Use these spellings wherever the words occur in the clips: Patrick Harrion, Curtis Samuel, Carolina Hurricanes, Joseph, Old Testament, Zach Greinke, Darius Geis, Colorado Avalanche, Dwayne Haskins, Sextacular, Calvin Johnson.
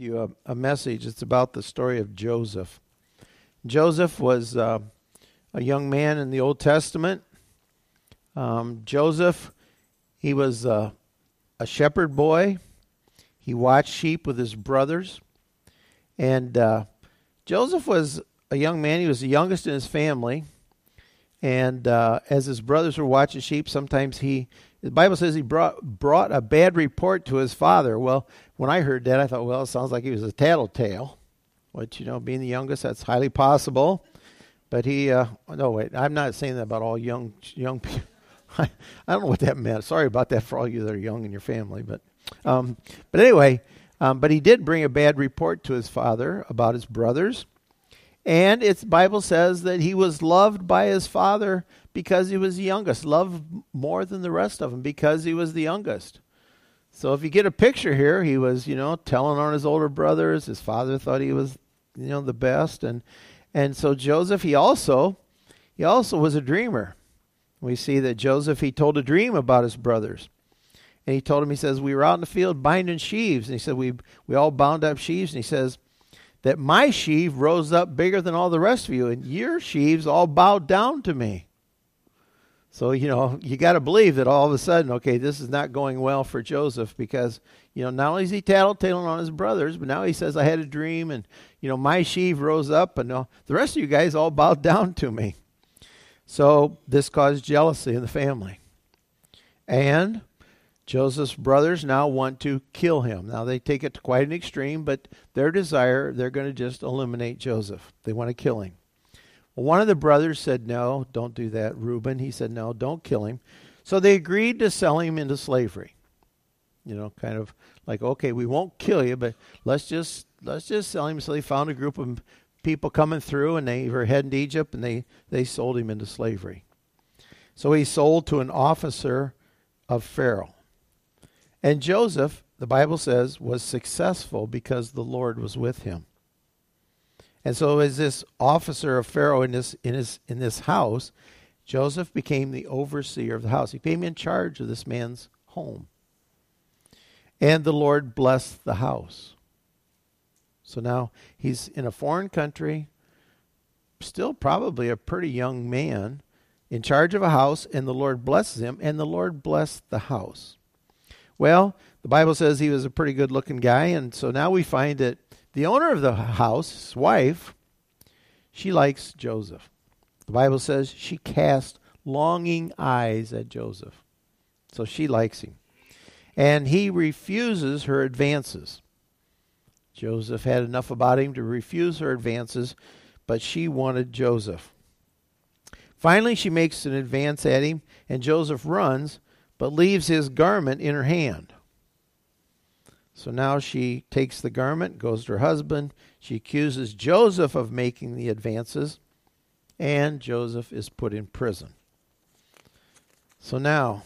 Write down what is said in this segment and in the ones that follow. You a message. It's about the story of Joseph. Joseph was a young man in the Old Testament. Joseph, he was a shepherd boy. He watched sheep with his brothers. And Joseph was a young man. He was the youngest in his family. And as his brothers were watching sheep, sometimes the Bible says he brought a bad report to his father. Well, when I heard that, I thought, well, it sounds like he was a tattletale. Which, being the youngest, that's highly possible. But he, no, wait, I'm not saying that about all young people. I don't know what that meant. Sorry about that for all you that are young in your family. But anyway, but he did bring a bad report to his father about his brothers. And the Bible says that he was loved by his father because he was the youngest, loved more than the rest of them because he was the youngest. So if you get a picture here, he was, telling on his older brothers. His father thought he was, the best. And so Joseph, he also was a dreamer. We see that Joseph, he told a dream about his brothers. And he told him, he says, we were out in the field binding sheaves. And he said, we all bound up sheaves. And he says, that my sheaf rose up bigger than all the rest of you, and your sheaves all bowed down to me. So, you got to believe that all of a sudden, okay, this is not going well for Joseph because, not only is he tattletaling on his brothers, but now he says, I had a dream, and, my sheaf rose up, and the rest of you guys all bowed down to me. So this caused jealousy in the family. And Joseph's brothers now want to kill him. Now they take it to quite an extreme, but their desire, they're going to just eliminate Joseph. They want to kill him. Well, one of the brothers said, no, don't do that, Reuben. He said, no, don't kill him. So they agreed to sell him into slavery. Kind of like, okay, we won't kill you, but let's just sell him. So they found a group of people coming through, and they were heading to Egypt, and they sold him into slavery. So he sold to an officer of Pharaoh. And Joseph, the Bible says, was successful because the Lord was with him. And so as this officer of Pharaoh in this house, Joseph became the overseer of the house. He became in charge of this man's home. And the Lord blessed the house. So now he's in a foreign country, still probably a pretty young man, in charge of a house, and the Lord blesses him, and the Lord blessed the house. Well, the Bible says he was a pretty good-looking guy, and so now we find that the owner of the house, his wife, she likes Joseph. The Bible says she cast longing eyes at Joseph. So she likes him. And he refuses her advances. Joseph had enough about him to refuse her advances, but she wanted Joseph. Finally, she makes an advance at him, and Joseph runs, but leaves his garment in her hand. So now she takes the garment, goes to her husband. She accuses Joseph of making the advances, and Joseph is put in prison. So now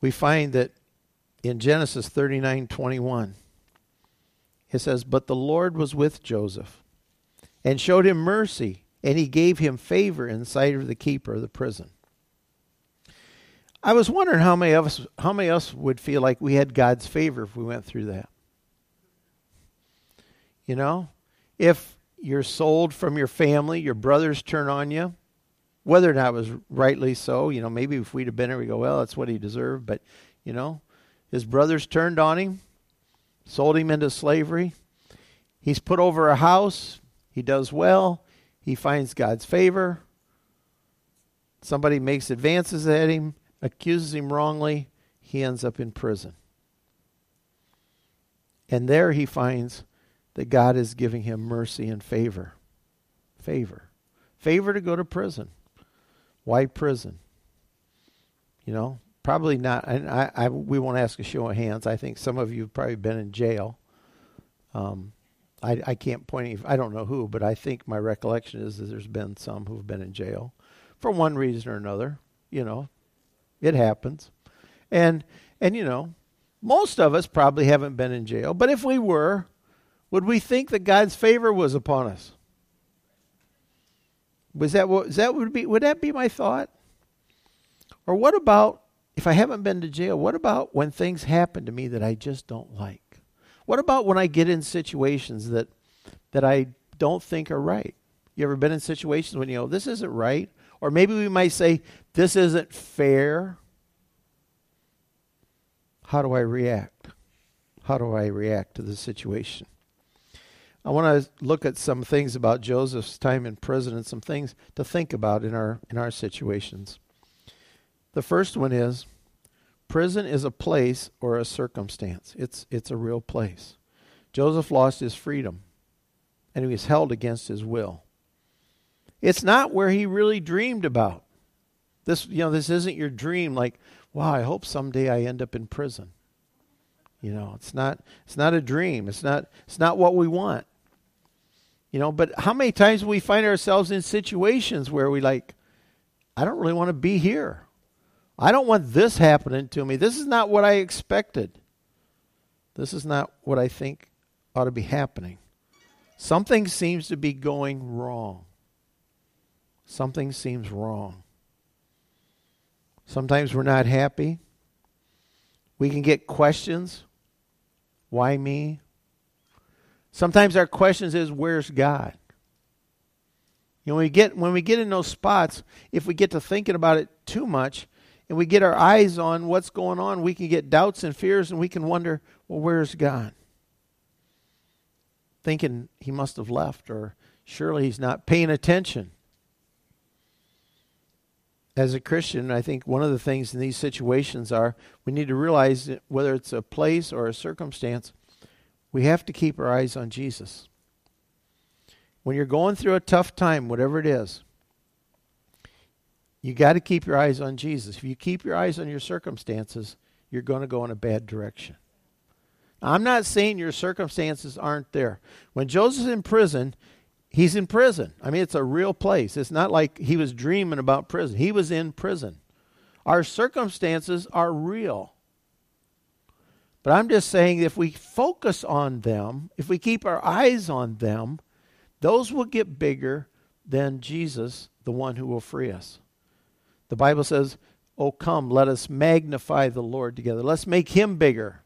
we find that in Genesis 39:21, it says, but the Lord was with Joseph and showed him mercy, and he gave him favor in the sight of the keeper of the prison. I was wondering how many of us would feel like we had God's favor if we went through that. If you're sold from your family, your brothers turn on you, whether or not it was rightly so, maybe if we'd have been there, we go, well, that's what he deserved. But, his brothers turned on him, sold him into slavery. He's put over a house. He does well. He finds God's favor. Somebody makes advances at him. Accuses him wrongly, he ends up in prison. And there he finds that God is giving him mercy and favor. Favor. Favor to go to prison. Why prison? Probably not. And we won't ask a show of hands. I think some of you have probably been in jail. I can't I don't know who, but I think my recollection is that there's been some who've been in jail for one reason or another, It happens. And most of us probably haven't been in jail. But if we were, would we think that God's favor was upon us? Would that be my thought? Or what about, if I haven't been to jail, what about when things happen to me that I just don't like? What about when I get in situations that I don't think are right? You ever been in situations when you know, this isn't right? Or maybe we might say, this isn't fair. How do I react? How do I react to the situation? I want to look at some things about Joseph's time in prison and some things to think about in our situations. The first one is, prison is a place or a circumstance. It's a real place. Joseph lost his freedom, and he was held against his will. It's not where he really dreamed about. This isn't your dream, like, wow, I hope someday I end up in prison. You know, it's not a dream. It's not what we want. You know, but how many times we find ourselves in situations where we like, I don't really want to be here. I don't want this happening to me. This is not what I expected. This is not what I think ought to be happening. Something seems to be going wrong. Something seems wrong. Sometimes we're not happy. We can get questions. Why me? Sometimes our questions is, where's God? You know, when we get in those spots, if we get to thinking about it too much, and we get our eyes on what's going on, we can get doubts and fears, and we can wonder, well, where's God? Thinking he must have left, or surely he's not paying attention. As a Christian, I think one of the things in these situations are we need to realize that whether it's a place or a circumstance, we have to keep our eyes on Jesus. When you're going through a tough time, whatever it is, you got to keep your eyes on Jesus. If you keep your eyes on your circumstances, you're going to go in a bad direction. Now, I'm not saying your circumstances aren't there. When Joseph's in prison, he's in prison. I mean, it's a real place. It's not like he was dreaming about prison. He was in prison. Our circumstances are real. But I'm just saying if we focus on them, if we keep our eyes on them, those will get bigger than Jesus, the one who will free us. The Bible says, "Oh come, let us magnify the Lord together. Let's make him bigger."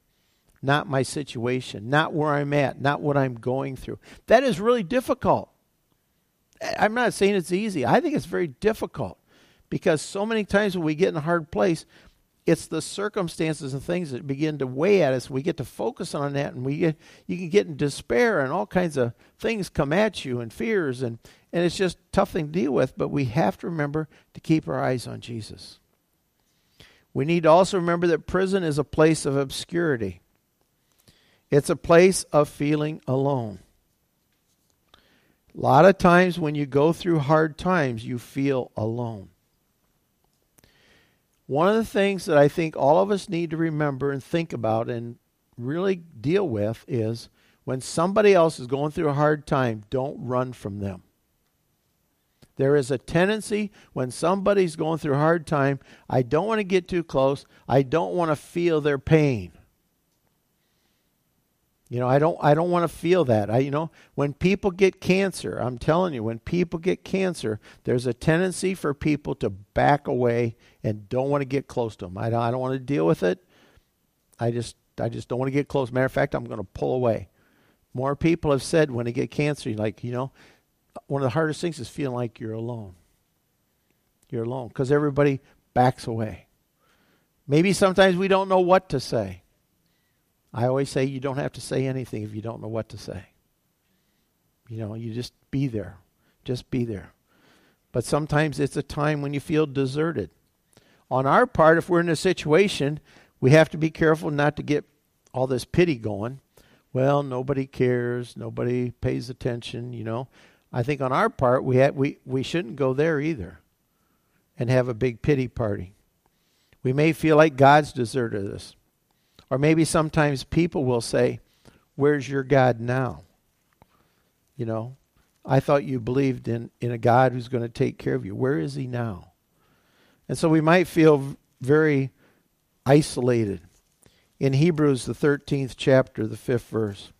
Not my situation, not where I'm at, not what I'm going through. That is really difficult. I'm not saying it's easy. I think it's very difficult because so many times when we get in a hard place, it's the circumstances and things that begin to weigh at us. We get to focus on that, and you can get in despair, and all kinds of things come at you, and fears, and it's just a tough thing to deal with, but we have to remember to keep our eyes on Jesus. We need to also remember that prison is a place of obscurity. It's a place of feeling alone. A lot of times when you go through hard times, you feel alone. One of the things that I think all of us need to remember and think about and really deal with is when somebody else is going through a hard time, don't run from them. There is a tendency when somebody's going through a hard time, I don't want to get too close. I don't want to feel their pain. You know, I don't want to feel that. When people get cancer, I'm telling you, when people get cancer, there's a tendency for people to back away and don't want to get close to them. I don't want to deal with it. I just don't want to get close. Matter of fact, I'm going to pull away. More people have said when they get cancer, one of the hardest things is feeling like you're alone. You're alone because everybody backs away. Maybe sometimes we don't know what to say. I always say you don't have to say anything if you don't know what to say. You know, you just be there. Just be there. But sometimes it's a time when you feel deserted. On our part, if we're in a situation, we have to be careful not to get all this pity going. Well, nobody cares. Nobody pays attention, I think on our part, we shouldn't go there either and have a big pity party. We may feel like God's deserted us. Or maybe sometimes people will say, where's your God now? I thought you believed in a God who's going to take care of you. Where is he now? And so we might feel very isolated. In Hebrews, the 13th chapter, the 5th verse,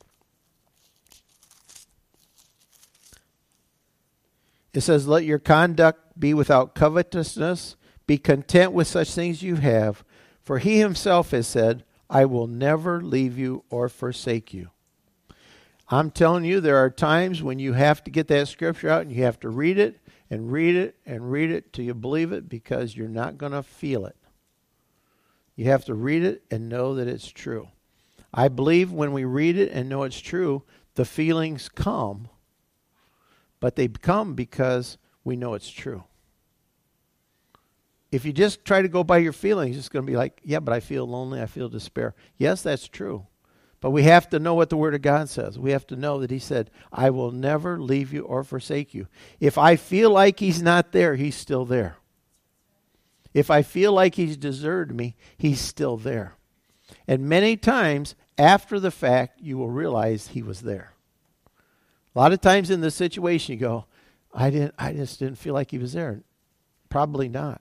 it says, let your conduct be without covetousness. Be content with such things you have. For he himself has said, I will never leave you or forsake you. I'm telling you, there are times when you have to get that scripture out and you have to read it and read it and read it till you believe it, because you're not going to feel it. You have to read it and know that it's true. I believe when we read it and know it's true, the feelings come, but they come because we know it's true. If you just try to go by your feelings, it's going to be like, yeah, but I feel lonely, I feel despair. Yes, that's true. But we have to know what the Word of God says. We have to know that He said, I will never leave you or forsake you. If I feel like He's not there, He's still there. If I feel like He's deserted me, He's still there. And many times, after the fact, you will realize He was there. A lot of times in this situation, you go, I just didn't feel like He was there. Probably not.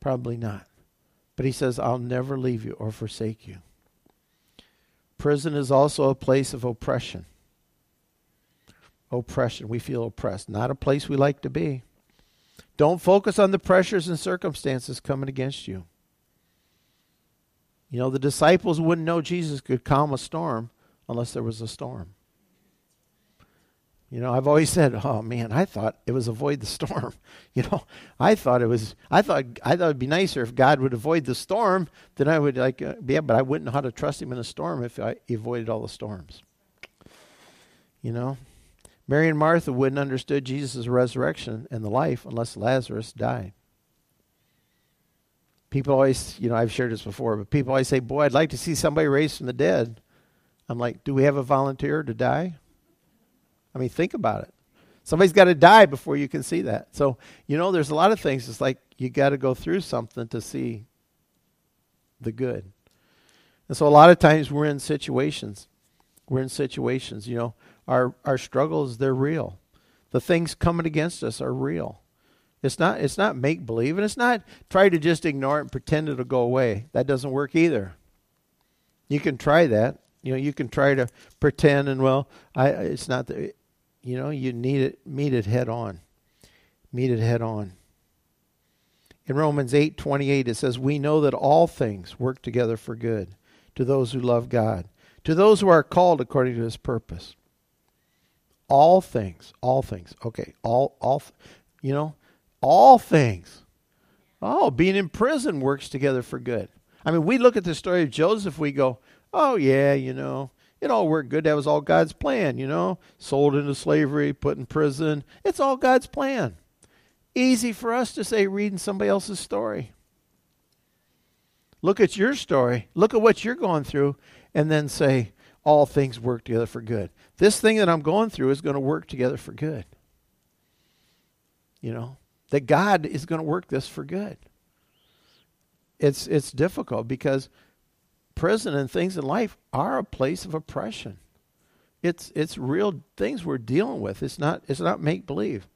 Probably not. But He says, I'll never leave you or forsake you. Prison is also a place of oppression. Oppression. We feel oppressed. Not a place we like to be. Don't focus on the pressures and circumstances coming against you. You know, the disciples wouldn't know Jesus could calm a storm unless there was a storm. You know, I've always said, oh man, I thought it was avoid the storm. You know, I thought it'd be nicer if God would avoid the storm than I would but I wouldn't know how to trust Him in a storm if I avoided all the storms. You know, Mary and Martha wouldn't understood Jesus' resurrection and the life unless Lazarus died. People always, you know, I've shared this before, but people always say, boy, I'd like to see somebody raised from the dead. I'm like, do we have a volunteer to die? I mean, think about it. Somebody's got to die before you can see that. So, you know, there's a lot of things. It's like you got to go through something to see the good. And so a lot of times we're in situations. You know, our struggles, they're real. The things coming against us are real. It's not make-believe, and it's not try to just ignore it and pretend it'll go away. That doesn't work either. You can try that. You know, you can try to pretend and, well, it's not the... You know, you need it, meet it head on. Meet it head on. In Romans 8:28, it says, we know that all things work together for good to those who love God, to those who are called according to His purpose. All things. Okay, you know, all things. Oh, being in prison works together for good. I mean, we look at the story of Joseph, we go, oh yeah, you know, it all worked good. That was all God's plan, you know. Sold into slavery, put in prison. It's all God's plan. Easy for us to say reading somebody else's story. Look at your story. Look at what you're going through and then say, all things work together for good. This thing that I'm going through is going to work together for good. You know, that God is going to work this for good. It's difficult because prison and things in life are a place of oppression. It's real things we're dealing with. It's not make believe.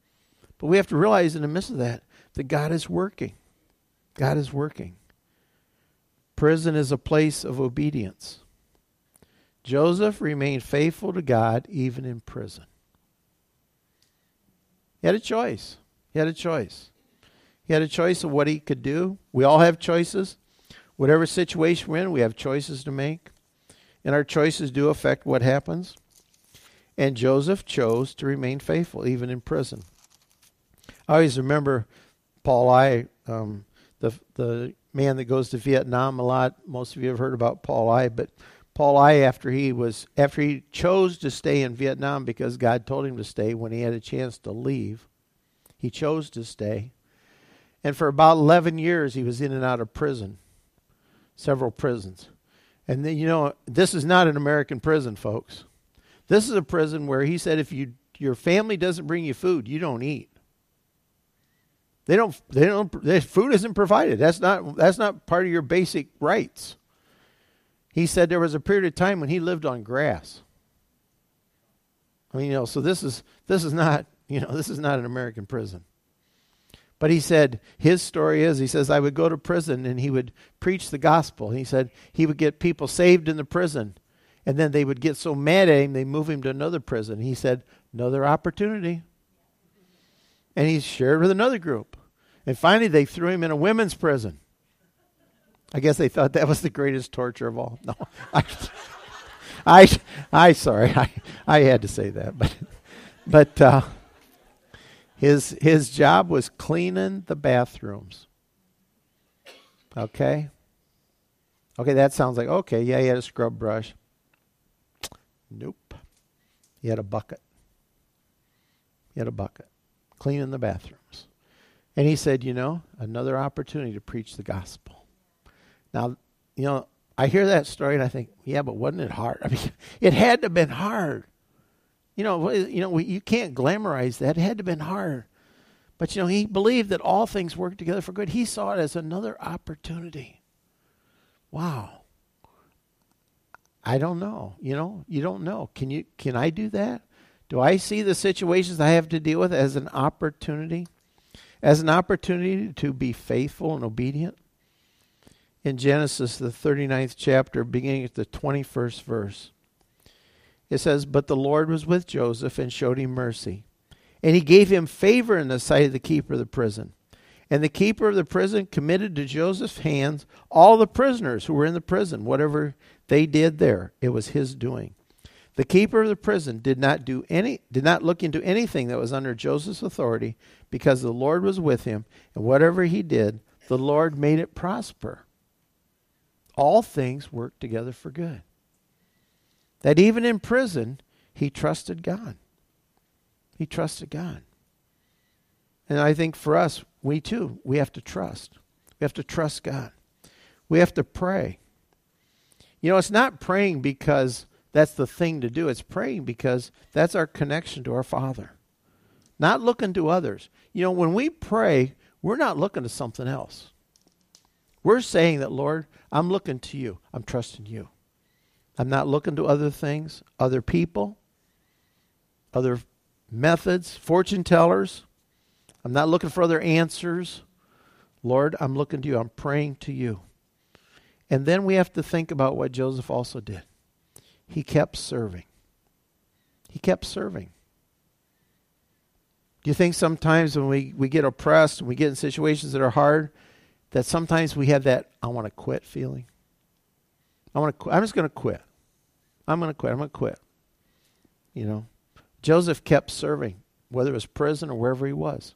But we have to realize in the midst of that God is working. God is working. Prison is a place of obedience. Joseph remained faithful to God even in prison. He had a choice. He had a choice of what he could do. We all have choices. Whatever situation we're in, we have choices to make. And our choices do affect what happens. And Joseph chose to remain faithful, even in prison. I always remember Paul I, the man that goes to Vietnam a lot. Most of you have heard about Paul I. But Paul I, after he chose to stay in Vietnam because God told him to stay when he had a chance to leave, he chose to stay. And for about 11 years, he was in and out of prison. Several prisons. And then, you know, this is not an American prison, folks. This is a prison where he said if your family doesn't bring you food, you don't eat. Food isn't provided. That's not part of your basic rights. He said there was a period of time when he lived on grass. I mean, you know, so this is not an American prison. But he said, his story is, he says, I would go to prison and he would preach the gospel. He said he would get people saved in the prison. And then they would get so mad at him, they move him to another prison. He said, another opportunity. And he shared with another group. And finally, they threw him in a women's prison. I guess they thought that was the greatest torture of all. No, I had to say that, but his job was cleaning the bathrooms. Okay, that sounds like okay. Yeah, he had a scrub brush. Nope, he had a bucket. Cleaning the bathrooms. And he said, another opportunity to preach the gospel. Now, I hear that story and I think, yeah, but wasn't it hard? I mean, it had to have been hard. You can't glamorize that. It had to have been hard. But, he believed that all things work together for good. He saw it as another opportunity. Wow. I don't know. You don't know. Can I do that? Do I see the situations I have to deal with as an opportunity? As an opportunity to be faithful and obedient? In Genesis, the 39th chapter, beginning at the 21st verse, it says, "But the Lord was with Joseph and showed him mercy. And he gave him favor in the sight of the keeper of the prison. And the keeper of the prison committed to Joseph's hands all the prisoners who were in the prison. Whatever they did there, it was his doing. The keeper of the prison did not look into anything that was under Joseph's authority, because the Lord was with him, and whatever he did, the Lord made it prosper. All things work together for good." That even in prison, he trusted God. He trusted God. And I think for us, we too, we have to trust. We have to trust God. We have to pray. It's not praying because that's the thing to do. It's praying because that's our connection to our Father. Not looking to others. When we pray, we're not looking to something else. We're saying that, Lord, I'm looking to you. I'm trusting you. I'm not looking to other things, other people, other methods, fortune tellers. I'm not looking for other answers. Lord, I'm looking to you. I'm praying to you. And then we have to think about what Joseph also did. He kept serving. He kept serving. Do you think sometimes when we get oppressed, and we get in situations that are hard, that sometimes we have that, I want to quit feeling? I'm just going to quit. I'm going to quit. Joseph kept serving, whether it was prison or wherever he was.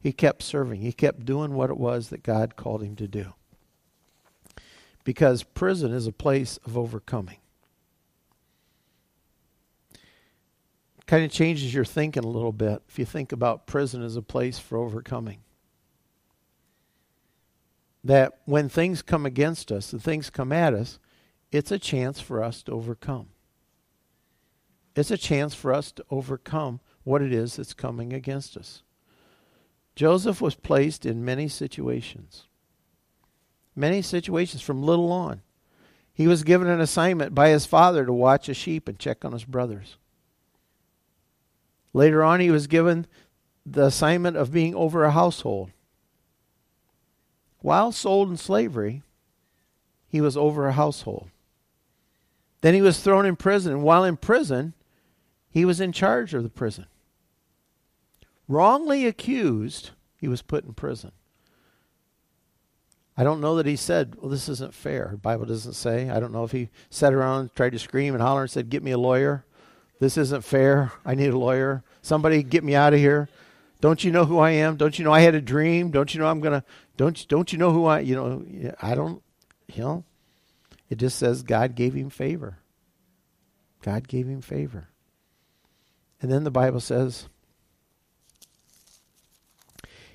He kept serving. He kept doing what it was that God called him to do. Because prison is a place of overcoming. Kind of changes your thinking a little bit if you think about prison as a place for overcoming. That when things come against us and things come at us, it's a chance for us to overcome. It's a chance for us to overcome what it is that's coming against us. Joseph was placed in many situations from little on. He was given an assignment by his father to watch a sheep and check on his brothers. Later on, he was given the assignment of being over a household. While sold in slavery, he was over a household. Then he was thrown in prison, and while in prison, he was in charge of the prison. Wrongly accused, he was put in prison. I don't know that he said, well, this isn't fair. The Bible doesn't say. I don't know if he sat around, tried to scream and holler and said, get me a lawyer. This isn't fair. I need a lawyer. Somebody get me out of here. Don't you know who I am? Don't you know I had a dream? Don't you know I'm gonna? Don't you know who I? I don't. It just says God gave him favor. God gave him favor. And then the Bible says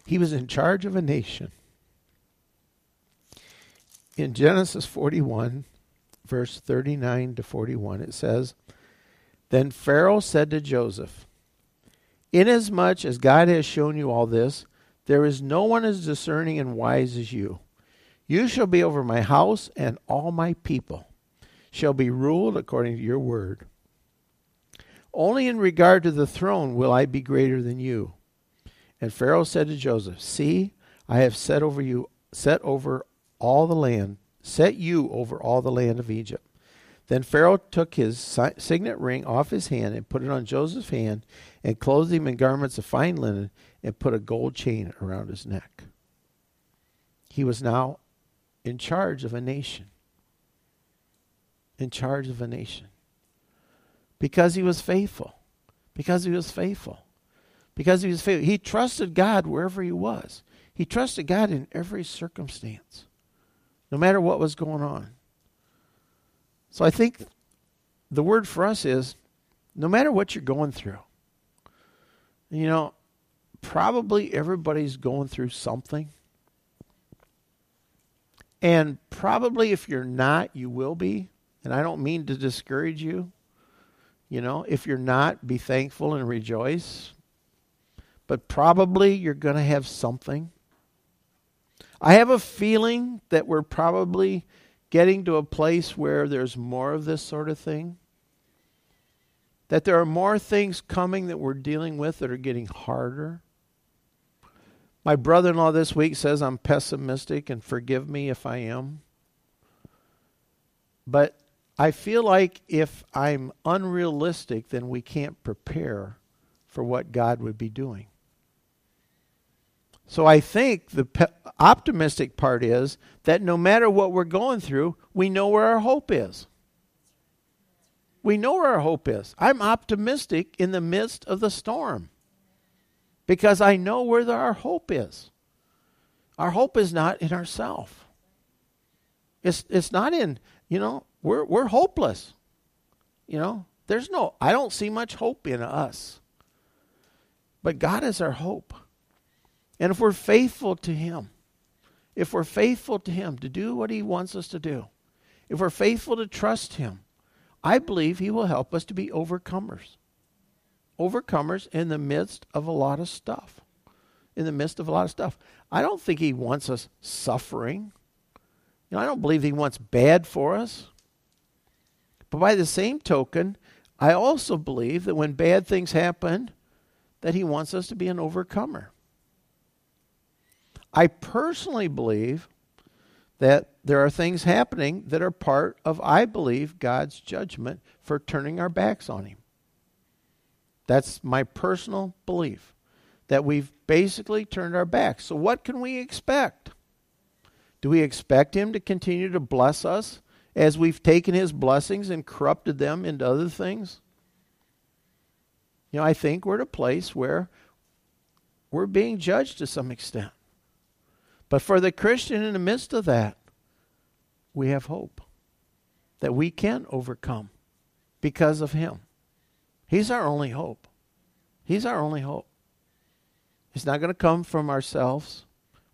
he was in charge of a nation. In Genesis 41, verse 39 to 41, it says, "Then Pharaoh said to Joseph, inasmuch as God has shown you all this, there is no one as discerning and wise as you. You shall be over my house, and all my people shall be ruled according to your word. Only in regard to the throne will I be greater than you. And Pharaoh said to Joseph, see, I have set you over all the land of Egypt. Then Pharaoh took his signet ring off his hand and put it on Joseph's hand and clothed him in garments of fine linen and put a gold chain around his neck." He was now in charge of a nation. Because he was faithful. Because he was faithful. Because he was faithful. He trusted God wherever he was. He trusted God in every circumstance, no matter what was going on. So I think the word for us is, no matter what you're going through, you know, probably everybody's going through something. And probably if you're not, you will be. And I don't mean to discourage you. You know, if you're not, be thankful and rejoice. But probably you're going to have something. I have a feeling that we're probably getting to a place where there's more of this sort of thing. That there are more things coming that we're dealing with that are getting harder. My brother-in-law this week says I'm pessimistic, and forgive me if I am. But I feel like if I'm unrealistic, then we can't prepare for what God would be doing. So I think the optimistic part is that no matter what we're going through, we know where our hope is. We know where our hope is. I'm optimistic in the midst of the storm because I know where our hope is. Our hope is not in ourselves. It's not in, you know, we're hopeless. You know, I don't see much hope in us. But God is our hope. And if we're faithful to him, if we're faithful to him to do what he wants us to do, if we're faithful to trust him, I believe he will help us to be overcomers. Overcomers in the midst of a lot of stuff. In the midst of a lot of stuff. I don't think he wants us suffering. You know, I don't believe he wants bad for us. But by the same token, I also believe that when bad things happen, that he wants us to be an overcomer. I personally believe that there are things happening that are part of, I believe, God's judgment for turning our backs on him. That's my personal belief, that we've basically turned our backs. So what can we expect? Do we expect him to continue to bless us as we've taken his blessings and corrupted them into other things? You know, I think we're at a place where we're being judged to some extent. But for the Christian in the midst of that, we have hope that we can overcome because of him. He's our only hope. He's our only hope. It's not going to come from ourselves.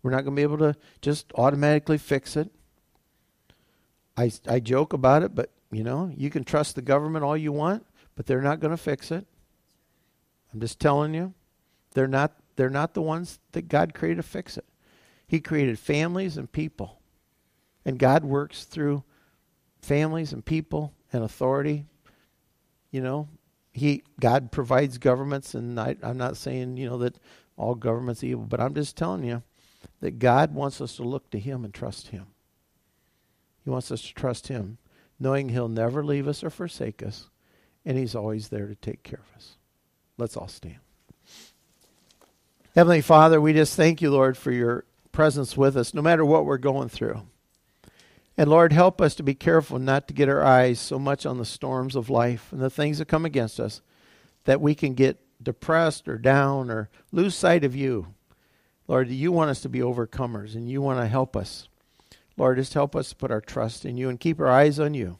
We're not going to be able to just automatically fix it. I joke about it, but, you know, you can trust the government all you want, but they're not going to fix it. I'm just telling you, they're not the ones that God created to fix it. He created families and people. And God works through families and people and authority. You know, God provides governments, and I'm not saying, you know, that all governments are evil, but I'm just telling you that God wants us to look to him and trust him. He wants us to trust him, knowing he'll never leave us or forsake us, and he's always there to take care of us. Let's all stand. Heavenly Father, we just thank you, Lord, for your presence with us, no matter what we're going through. And Lord, help us to be careful not to get our eyes so much on the storms of life and the things that come against us, that we can get depressed or down or lose sight of you. Lord, you want us to be overcomers, and you want to help us. Lord, just help us to put our trust in you and keep our eyes on you.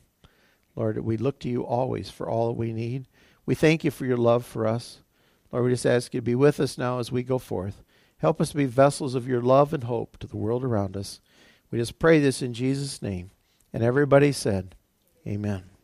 Lord, we look to you always for all that we need. We thank you for your love for us. Lord, we just ask you to be with us now as we go forth. Help us to be vessels of your love and hope to the world around us. We just pray this in Jesus' name. And everybody said, amen.